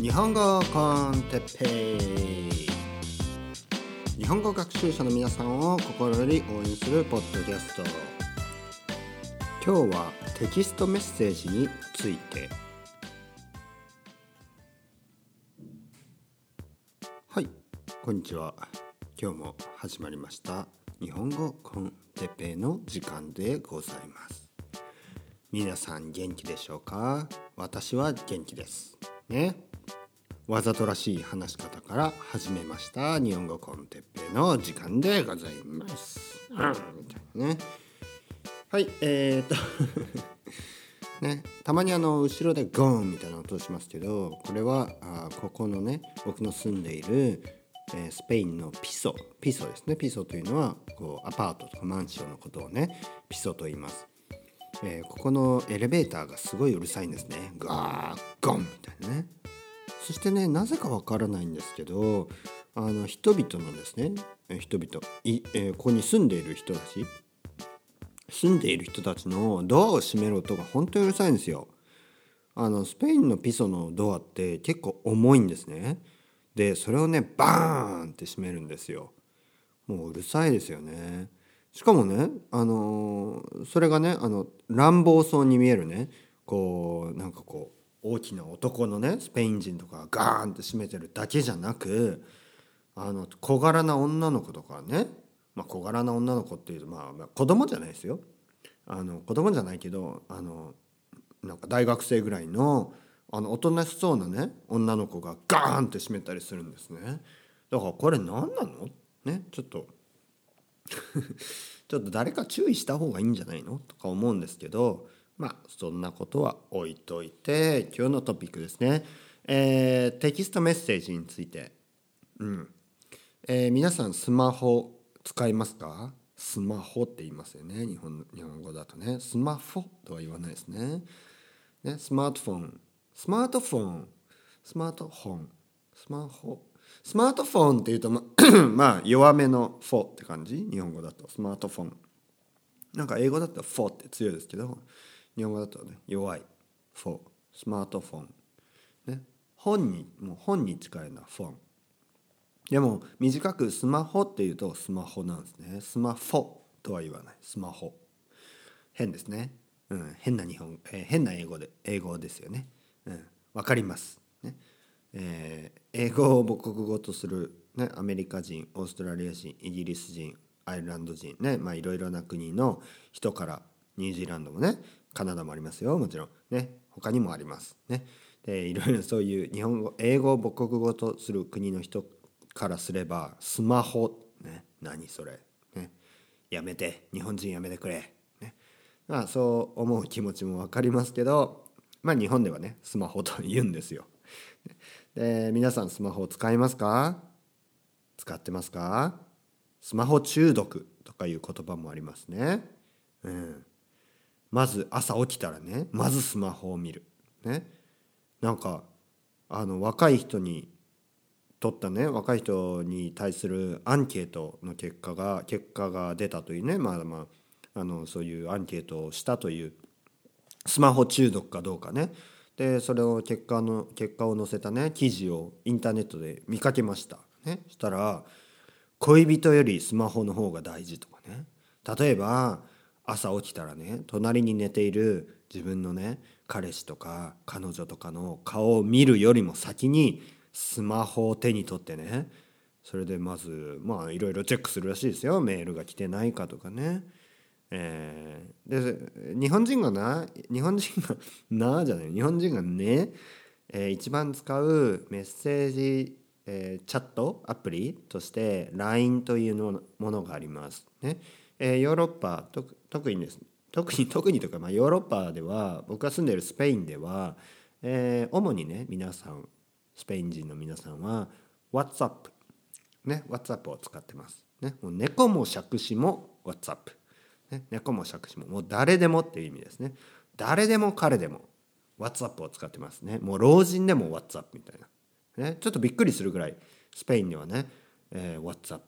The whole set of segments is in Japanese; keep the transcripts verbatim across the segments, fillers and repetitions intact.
日本語コンテッペイ、日本語学習者の皆さんを心より応援するポッドキャスト。今日はテキストメッセージについて。はい、こんにちは。今日も始まりました日本語コンテッペイの時間でございます。皆さん元気でしょうか？私は元気ですね。わざとらしい話し方から始めました日本語コンテッペイの時間でございます、うん、みたいなね。はい、えー、っとね、たまにあの後ろでゴーンみたいな音しますけど、これはあここのね、僕の住んでいる、えー、スペインのピソピソですね。ピソというのはこうアパートとかマンションのことをね、ピソと言います。えー、ここのエレベーターがすごいうるさいんですね。ガーゴンみたいなね。そしてね、なぜかわからないんですけど、あの人々のですね、人々い、えー、ここに住んでいる人たち住んでいる人たちのドアを閉める音が本当にうるさいんですよ。あのスペインのピソのドアって結構重いんですね。でそれをね、バーンって閉めるんですよ。もううるさいですよね。しかもね、あのー、それがね、あの乱暴そうに見えるね、こうなんかこう大きな男のね、スペイン人とかガーンって閉めてるだけじゃなく、あの小柄な女の子とかね、まあ、小柄な女の子っていうと、まあ、まあ子供じゃないですよ。あの子供じゃないけど、あのなんか大学生ぐらいのあのおとなしそうなね、女の子がガーンって閉めたりするんですね。だからこれ何なのね、ちょっと。ちょっと誰か注意した方がいいんじゃないのとか思うんですけど、まあそんなことは置いといて、今日のトピックですね、えー、テキストメッセージについて、うんえー、皆さんスマホ使いますか？スマホって言いますよね。日本、日本語だとね、スマホとは言わないですね。ね、スマートフォン、スマートフォン、スマートフォン、スマホ。スマートフォンっていうと、ままあ弱めのフォって感じ。日本語だとスマートフォン、なんか英語だとフォって強いですけど、日本語だとね、弱いフォ、スマートフォンね、本にもう本に近いなフォン。でも短くスマホっていうとスマホなんですね。スマフォとは言わない。スマホ、変ですね。うん、変な日本、えー、変な英語で英語ですよね。うん、わかりますね。えー、英語を母国語とする、ね、アメリカ人、オーストラリア人、イギリス人、アイルランド人ね、まあいろいろな国の人から、ニュージーランドもね、カナダもありますよ、もちろんね、他にもありますね。でいろいろそういう日本語、英語を母国語とする国の人からすれば、スマホね、何それね、やめて、日本人やめてくれね、まあそう思う気持ちもわかりますけど、まあ日本ではね、スマホと言うんですよ。で皆さんスマホを使いますか？使ってますか？スマホ中毒とかいう言葉もありますね。うん、まず朝起きたらね、まずスマホを見る、ね、なんかあの若い人に取ったね、若い人に対するアンケートの結果が結果が出たというね、まあまあ、あのそういうアンケートをしたという、スマホ中毒かどうかね。でそれを結果の結果を載せたね、記事をインターネットで見かけましたね。したら、恋人よりスマホの方が大事とかね。例えば朝起きたらね、隣に寝ている自分のね、彼氏とか彼女とかの顔を見るよりも先にスマホを手に取ってね、それでまずまあいろいろチェックするらしいですよ。メールが来てないかとかね。えー、で日本人がな日本人がなじゃない日本人がね、えー、一番使うメッセージ、えー、チャットアプリとして ライン というのものがありますね。えー、ヨーロッパと特にです特に特にとか、まあ、ヨーロッパでは、僕が住んでいるスペインでは、えー、主にね、皆さんスペイン人の皆さんは WhatsApp ね WhatsApp を使ってますね。もう猫も杓子も WhatsAppね、猫も杓子も、もう誰でもっていう意味ですね。誰でも彼でも WhatsApp を使ってますね。もう老人でも WhatsApp みたいな、ね、ちょっとびっくりするぐらいスペインではね、えー、WhatsApp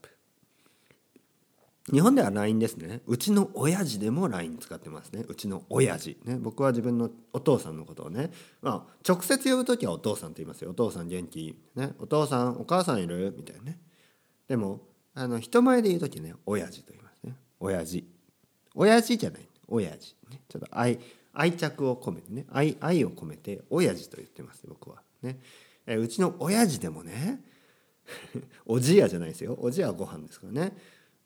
日本では ライン ですね。うちの親父でも ライン 使ってますね。うちの親父、ね、僕は自分のお父さんのことをね、まあ、直接呼ぶときはお父さんと言いますよ。お父さん元気、ね、お父さんお母さんいるみたいなね。でもあの人前で言うときね、親父と言いますね。親父、親父じゃない、親父、ね、ちょっと 愛, 愛着を込めてね、 愛, 愛を込めて親父と言ってます、ね、僕はね。えうちの親父でもねおじやじゃないですよ。おじやはご飯ですからね。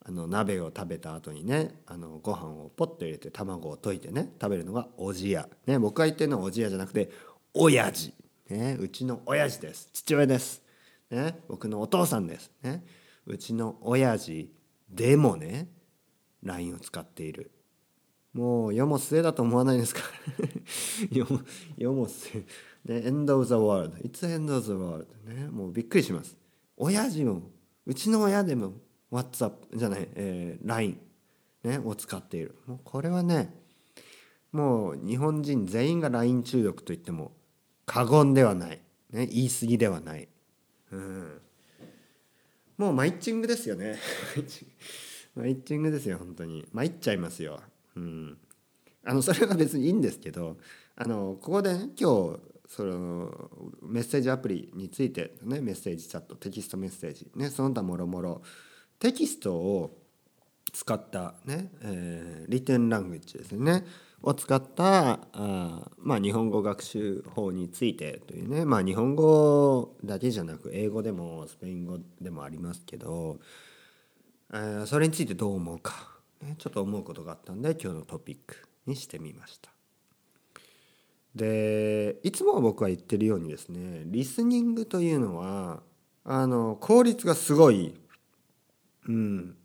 あの鍋を食べた後にね、あのご飯をポッと入れて卵を溶いてね食べるのがおじや、ね、僕が言ってるのはおじやじゃなくて親父、ね、うちの親父です、父親です、ね、僕のお父さんです、ね、うちの親父でもね ライン を使っている。もう世も末だと思わないですか世も、世も末、ね、end of the world it's end of the world、ね、もうびっくりします。親父もうちの親でもWhatsApp じゃない、えー、ライン、ね、を使っている。もうこれはね、もう日本人全員が ライン 中毒といっても過言ではない、ね、言い過ぎではない、うん、もうマイッチングですよねマイッチングですよ、本当に参っちゃいますよ、うん、あのそれは別にいいんですけど、あのここで、ね、今日そのメッセージアプリについて、ね、メッセージチャット、テキストメッセージ、ね、その他もろもろテキストを使った、ねえー、リテンラングエッジですねを使ったあ、まあ、日本語学習法についてというね、まあ、日本語だけじゃなく英語でもスペイン語でもありますけど、えー、それについてどう思うか、ね、ちょっと思うことがあったんで今日のトピックにしてみました。でいつも僕は言ってるようにですね、リスニングというのはあの効率がすごい、うん、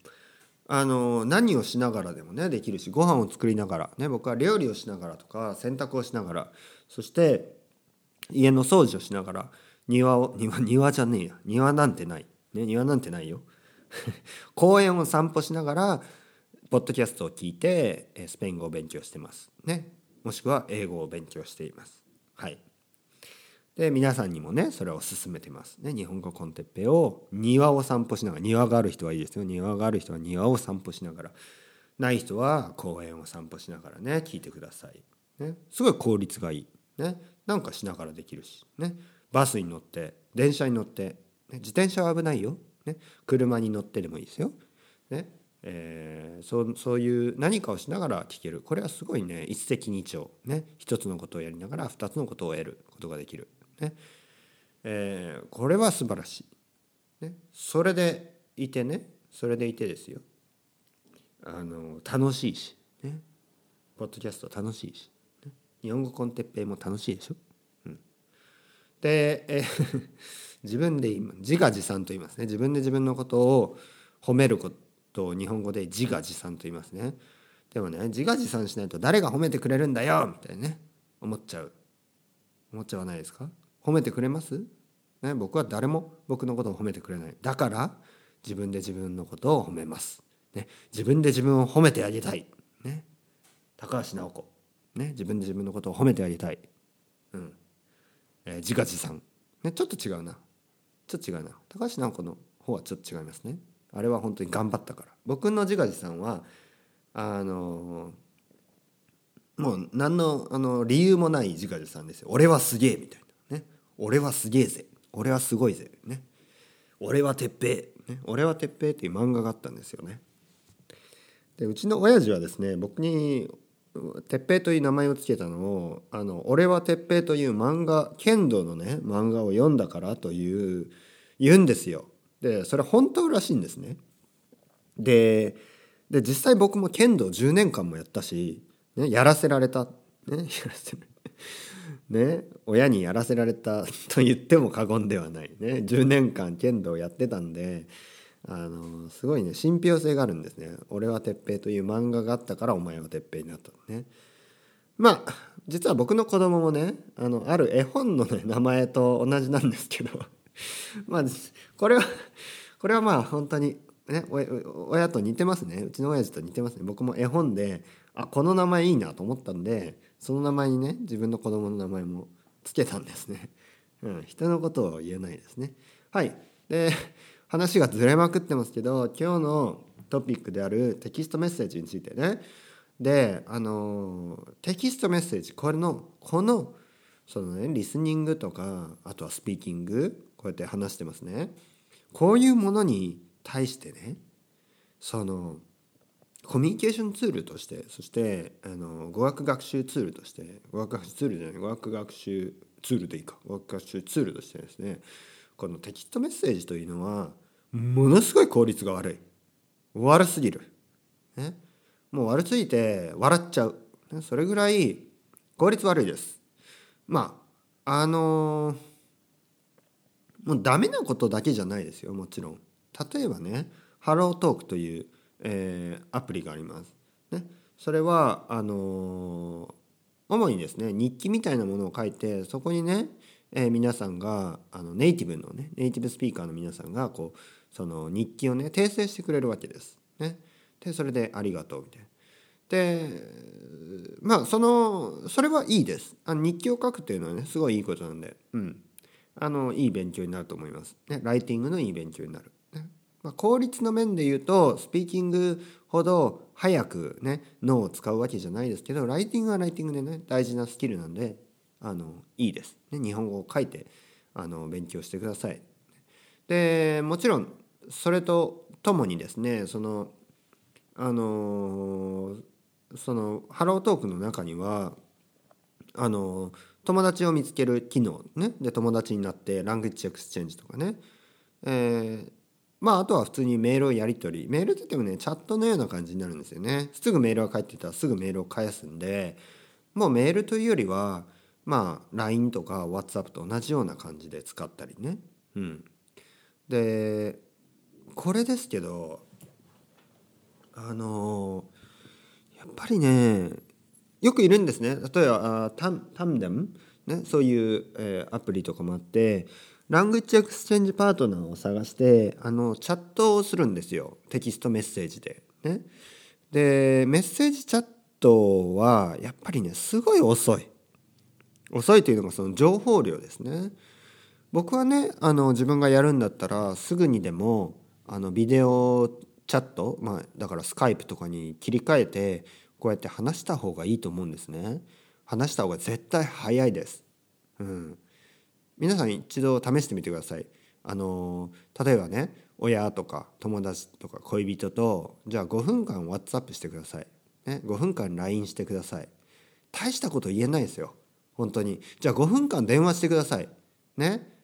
あの何をしながらでもねできるし、ご飯を作りながら、ね、僕は料理をしながらとか洗濯をしながら、そして家の掃除をしながら、庭を庭庭じゃねえや庭なんてない、ね、庭なんてないよ公園を散歩しながらポッドキャストを聞いてスペイン語を勉強してますね、もしくは英語を勉強しています、はい、で皆さんにもねそれを勧めてますね。日本語コンテッペを庭を散歩しながら、庭がある人はいいですよ。庭がある人は庭を散歩しながら、ない人は公園を散歩しながらね聞いてください、ね、すごい効率がいい、ね、なんかしながらできるし、ね、バスに乗って電車に乗って、ね、自転車は危ないよ、ね、車に乗ってでもいいですよ、ねえー、そう、そういう何かをしながら聞ける、これはすごいね一石二鳥、ね、一つのことをやりながら二つのことを得ることができるね、えー、これは素晴らしい、ね、それでいてねそれでいてですよ、あの楽しいし、ね、ポッドキャスト楽しいし、ね、日本語コンテッペイも楽しいでしょ、うん、で、えー、自分で今自画自賛と言いますね。自分で自分のことを褒めることを日本語で自画自賛と言いますね。でもね自画自賛しないと誰が褒めてくれるんだよみたいなね思っちゃう思っちゃわないですか。褒めてくれます、ね、僕は誰も僕のことを褒めてくれない。だから自分で自分のことを褒めます、ね、自分で自分を褒めてあげたい、ね、高橋直子、ね、自分で自分のことを褒めてあげたい、うんえー、自画自賛、ね、ちょっと違うなちょっと違うな高橋直子の方はちょっと違いますね。あれは本当に頑張ったから。僕の自画自賛はあのー、もう何の、あのー、理由もない自画自賛ですよ。俺はすげえみたいな、俺はすげえぜ、俺はすごいぜ、ね、俺はてっぺい、ね、俺はてっぺいっていう漫画があったんですよね。でうちの親父はですね僕にてっぺいという名前をつけたのをあの俺はてっぺいという漫画、剣道のね漫画を読んだからという言うんですよ。でそれ本当らしいんですね。 で, で実際僕も剣道じゅうねんかんもやったし、ね、やらせられた、ね、やらせられたね、親にやらせられたと言っても過言ではない、ね、じゅうねんかん剣道やってたんであのすごいね信憑性があるんですね。俺はてっぺいという漫画があったからお前はてっぺいになった、ね、まあ実は僕の子供もね あの、ある絵本の、ね、名前と同じなんですけどまあこれはこれはまあ本当に、ね、親と似てますね。うちの親父と似てますね。僕も絵本であこの名前いいなと思ったんでその名前にね自分の子供の名前もつけたんですね、うん、人のことを言えないですね。はい。で話がずれまくってますけど、今日のトピックであるテキストメッセージについてね。で、あのテキストメッセージ、これのこのそのね、リスニングとか、あとはスピーキング、こうやって話してますね。こういうものに対してね、そのコミュニケーションツールとして、そしてあの語学学習ツールとして、語学学習ツールじゃない語学学習ツールでいいか語学学習ツールとしてですね、このテキストメッセージというのはものすごい効率が悪い、悪すぎる、ね、もう悪すぎて笑っちゃう、ね、それぐらい効率悪いです。まああのー、もうダメなことだけじゃないですよ、もちろん。例えばね、ハロートークという、えー、アプリがあります、ね、それはあのー、主にですね、日記みたいなものを書いて、そこにね、えー、皆さんがあのネイティブのねネイティブスピーカーの皆さんがこうその日記をね訂正してくれるわけです、ね、でそれでありがとうみたいな。でまあそのそれはいいです。あの日記を書くというのはねすごいいいことなんで、うん、あのいい勉強になると思います、ね、ライティングのいい勉強になる、ね。まあ、効率の面で言うとスピーキングほど早くね脳を使うわけじゃないですけど、ライティングはライティングでね大事なスキルなんで、あのいいです、ね、日本語を書いてあの勉強してください。でもちろんそれとともにですね、そのあのそのハロートークの中にはあの友達を見つける機能、ね、で友達になってランゲージエクスチェンジとかね、えーまあ、あとは普通にメールをやり取り、メールって言ってもねチャットのような感じになるんですよね。すぐメールが返ってたらすぐメールを返すんで、もうメールというよりはまあ ライン とか WhatsApp と同じような感じで使ったりね、うん、でこれですけどあのー、やっぱりねよくいるんですね。例えばタンデム、ね、そういう、えー、アプリとかもあって、ランゲージエクスチェンジパートナーを探してあのチャットをするんですよ、テキストメッセージで、ね、でメッセージチャットはやっぱりねすごい遅い遅いというのがその情報量ですね。僕はねあの自分がやるんだったらすぐにでもあのビデオチャット、まあ、だからスカイプとかに切り替えてこうやって話した方がいいと思うんですね。話した方が絶対早いです、うん、皆さん一度試してみてください。あの例えばね親とか友達とか恋人とじゃあごふんかん WhatsApp してください、ね、ごふんかん ライン してください。大したこと言えないですよ本当に。じゃあごふんかん電話してください、ね、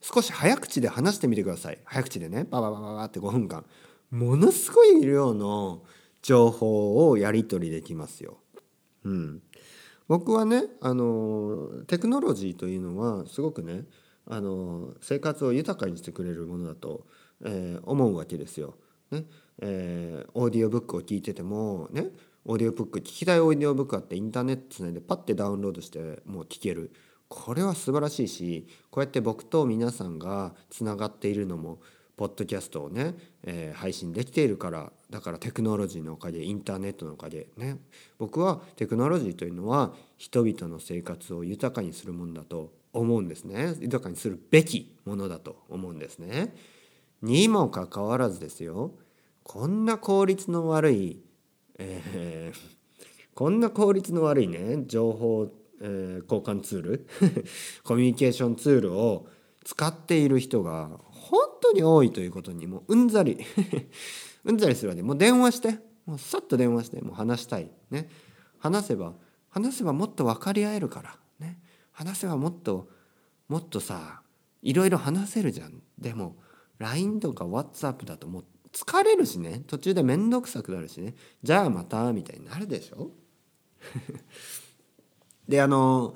少し早口で話してみてください。早口でねバババババってごふんかんものすごい量の情報をやり取りできますよ、うん、僕はねあのテクノロジーというのはすごくねあの生活を豊かにしてくれるものだと、えー、思うわけですよ、ねえー、オーディオブックを聞いててもねオーディオブック聞きたいオーディオブックあってインターネットつないでパッてダウンロードしてもう聞ける。これは素晴らしいし、こうやって僕と皆さんがつながっているのもポッドキャストをね、えー、配信できているから。だからテクノロジーのおかげ、インターネットのおかげ、ね、僕はテクノロジーというのは人々の生活を豊かにするものだと思うんですね。豊かにするべきものだと思うんですね。にもかかわらずですよ、こんな効率の悪いえー、こんな効率の悪いね情報、えー、交換ツールコミュニケーションツールを使っている人が本当に多いということにもううんざりうんざりするわけ。もう電話して、もうさっと電話して、もう話したい、ね、話せば話せばもっと分かり合えるから、ね、話せばもっともっとさいろいろ話せるじゃん。でも ライン とか WhatsApp だともう疲れるしね、途中でめんどくさくなるしね、じゃあまたみたいになるでしょであの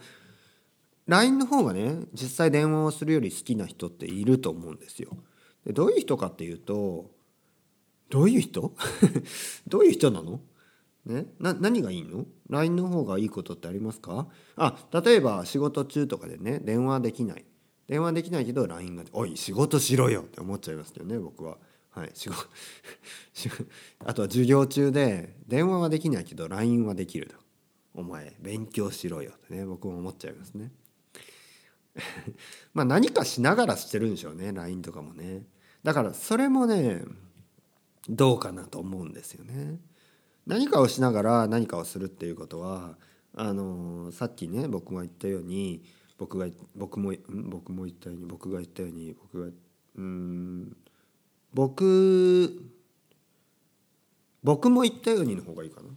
ライン の方がね実際電話をするより好きな人っていると思うんですよ。でどういう人かっていうと、どういう人どういう人なの、ね、な何がいいの？ ライン の方がいいことってありますか？あ、例えば仕事中とかでね電話できない電話できないけど ライン がおい仕事しろよって思っちゃいますけどね僕は。はい、仕事あとは授業中で電話はできないけど ライン はできると、お前勉強しろよってね僕も思っちゃいますねまあ何かしながらしてるんでしょうね ライン とかもね。だからそれもねどうかなと思うんですよね。何かをしながら何かをするっていうことはあのさっきね僕が言ったように僕が僕も僕も言ったように僕が言ったように僕がうーん僕僕も言ったようにの方がいいかな。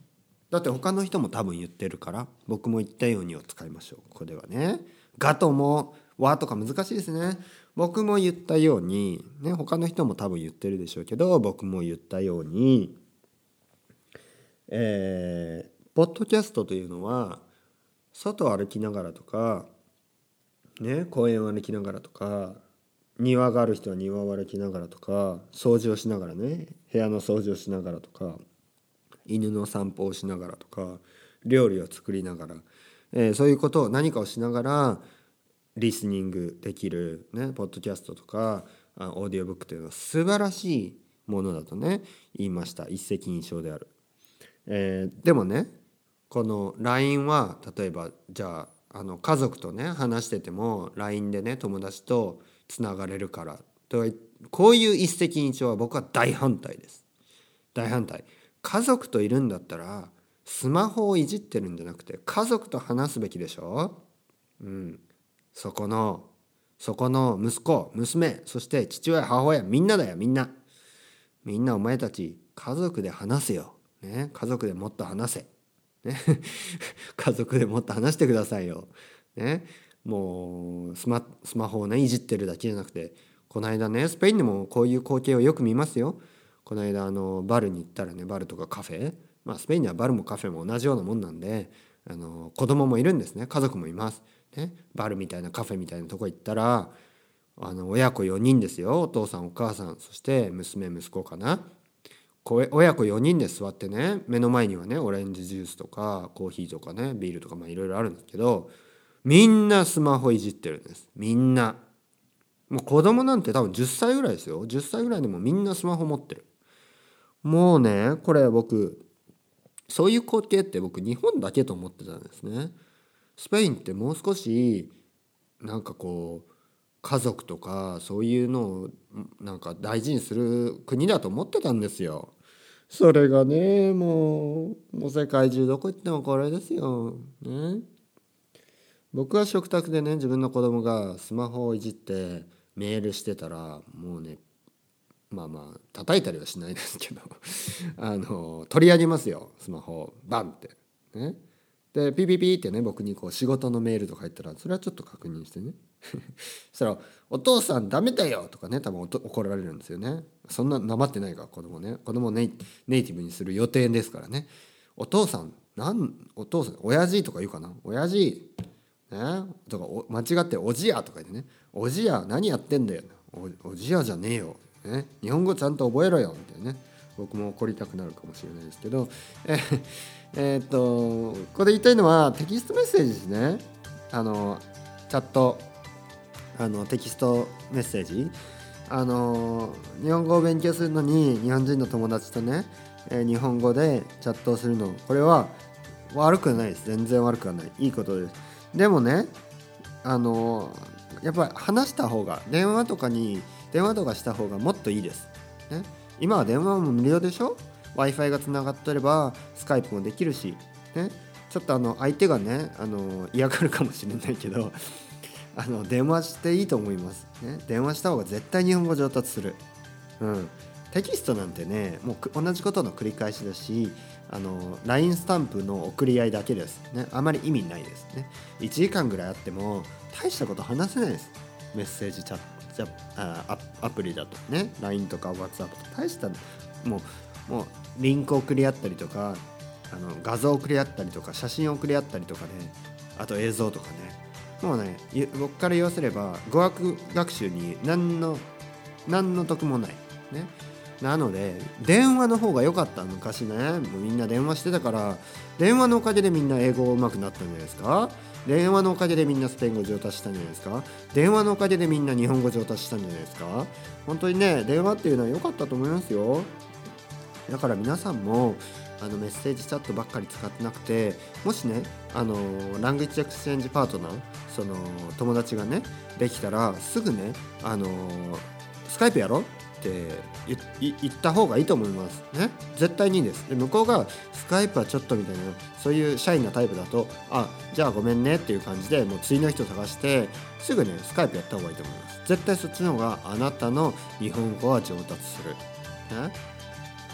だって他の人も多分言ってるから僕も言ったようにを使いましょう。ここではねがともわとか難しいですね。僕も言ったようにね他の人も多分言ってるでしょうけど僕も言ったようにえー、ポッドキャストというのは外を歩きながらとか、ね、公園を歩きながらとか庭がある人は庭を歩きながらとか掃除をしながらね部屋の掃除をしながらとか犬の散歩をしながらとか料理を作りながら、えー、そういうことを何かをしながらリスニングできる、ね、ポッドキャストとかオーディオブックというのは素晴らしいものだとね言いました。一石二鳥である。えー、でもねこの ライン は例えばじゃ あ, あの家族とね話してても ライン でね友達とつながれるからとはこういう一石二鳥は僕は大反対です。大反対。家族といるんだったらスマホをいじってるんじゃなくて家族と話すべきでしょ、うん、そこのそこの息子娘そして父親母親みんなだよみんなみんなお前たち家族で話せよね、家族でもっと話せ、ね、家族でもっと話してくださいよ、ね、もうスマ、スマホをねいじってるだけじゃなくてこの間ねスペインでもこういう光景をよく見ますよ。この間あのバルに行ったらねバルとかカフェ、まあ、スペインではバルもカフェも同じようなもんなんであの子供もいるんですね家族もいます、ね、バルみたいなカフェみたいなとこ行ったらあの親子よにんですよお父さんお母さんそして娘息子かな親子よにんで座ってね目の前にはねオレンジジュースとかコーヒーとかねビールとかまあいろいろあるんですけどみんなスマホいじってるんです。みんなもう子供なんて多分じゅっさいぐらいですよ。じゅっさいぐらいでもみんなスマホ持ってる。もうねこれ僕そういう光景って僕日本だけと思ってたんですね。スペインってもう少しなんかこう家族とかそういうのをなんか大事にする国だと思ってたんですよ。それがねもう、もう世界中どこ行ってもこれですよ、ね、僕は食卓でね自分の子供がスマホをいじってメールしてたらもうねまあまあ叩いたりはしないですけどあの取り上げますよスマホバンって、ね、でピピピってね僕にこう仕事のメールとか入ったらそれはちょっと確認してねそしたらお父さんダメだよとかね多分怒られるんですよね。そんななまってないから子供ね子供を ネ, ネイティブにする予定ですからね。お父さんなんお父さん親父とか言うかな親父ねとかお間違っておじやとか言ってねおじや何やってんだよ お, おじやじゃねえよ、ね、日本語ちゃんと覚えろよみたいなね僕も怒りたくなるかもしれないですけどええー、っとここで言いたいのはテキストメッセージですね。あのチャットあのテキストメッセージあの日本語を勉強するのに日本人の友達とね、えー、日本語でチャットをするのこれは悪くないです。全然悪くはないいいことです。でもねあのやっぱり話した方が電話とかに電話とかした方がもっといいです、ね、今は電話も無料でしょ Wi-Fi がつながってればスカイプもできるし、ね、ちょっとあの相手がねあの嫌がるかもしれないけどあの電話していいと思います、ね、電話した方が絶対日本語上達する、うん、テキストなんてねもう同じことの繰り返しだしあの ライン スタンプの送り合いだけです、ね、あまり意味ないですね。いちじかんぐらいあっても大したこと話せないです。メッセージチャットあアプリだとね ライン とか WhatsApp と大したもう、もうリンク送り合ったりとかあの画像送り合ったりとか写真送り合ったりとかねあと映像とかねもうね、僕から言わせれば語学学習に何の何の得もない、ね、なので電話の方が良かった。昔ねもうみんな電話してたから電話のおかげでみんな英語上手くなったんじゃないですか。電話のおかげでみんなスペイン語上達したんじゃないですか。電話のおかげでみんな日本語上達したんじゃないですか。本当にね電話っていうのは良かったと思いますよ。だから皆さんもあのメッセージチャットばっかり使ってなくてもしねあのラングエッジエクスチェンジパートナーその友達がねできたらすぐねあのスカイプやろって言った方がいいと思いますね。絶対にです。で、向こうがスカイプはちょっとみたいな、そういうシャイなタイプだと、あ、じゃあごめんねっていう感じでもう次の人探してすぐねスカイプやった方がいいと思います。絶対そっちの方があなたの日本語は上達する、ね、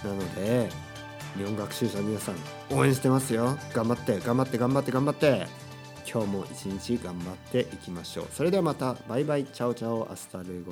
なので日本学習者の皆さん応援してますよ。頑張って頑張って頑張って頑張って今日も一日頑張っていきましょう。それではまた、バイバイ、チャオチャオ、アスタルゴ。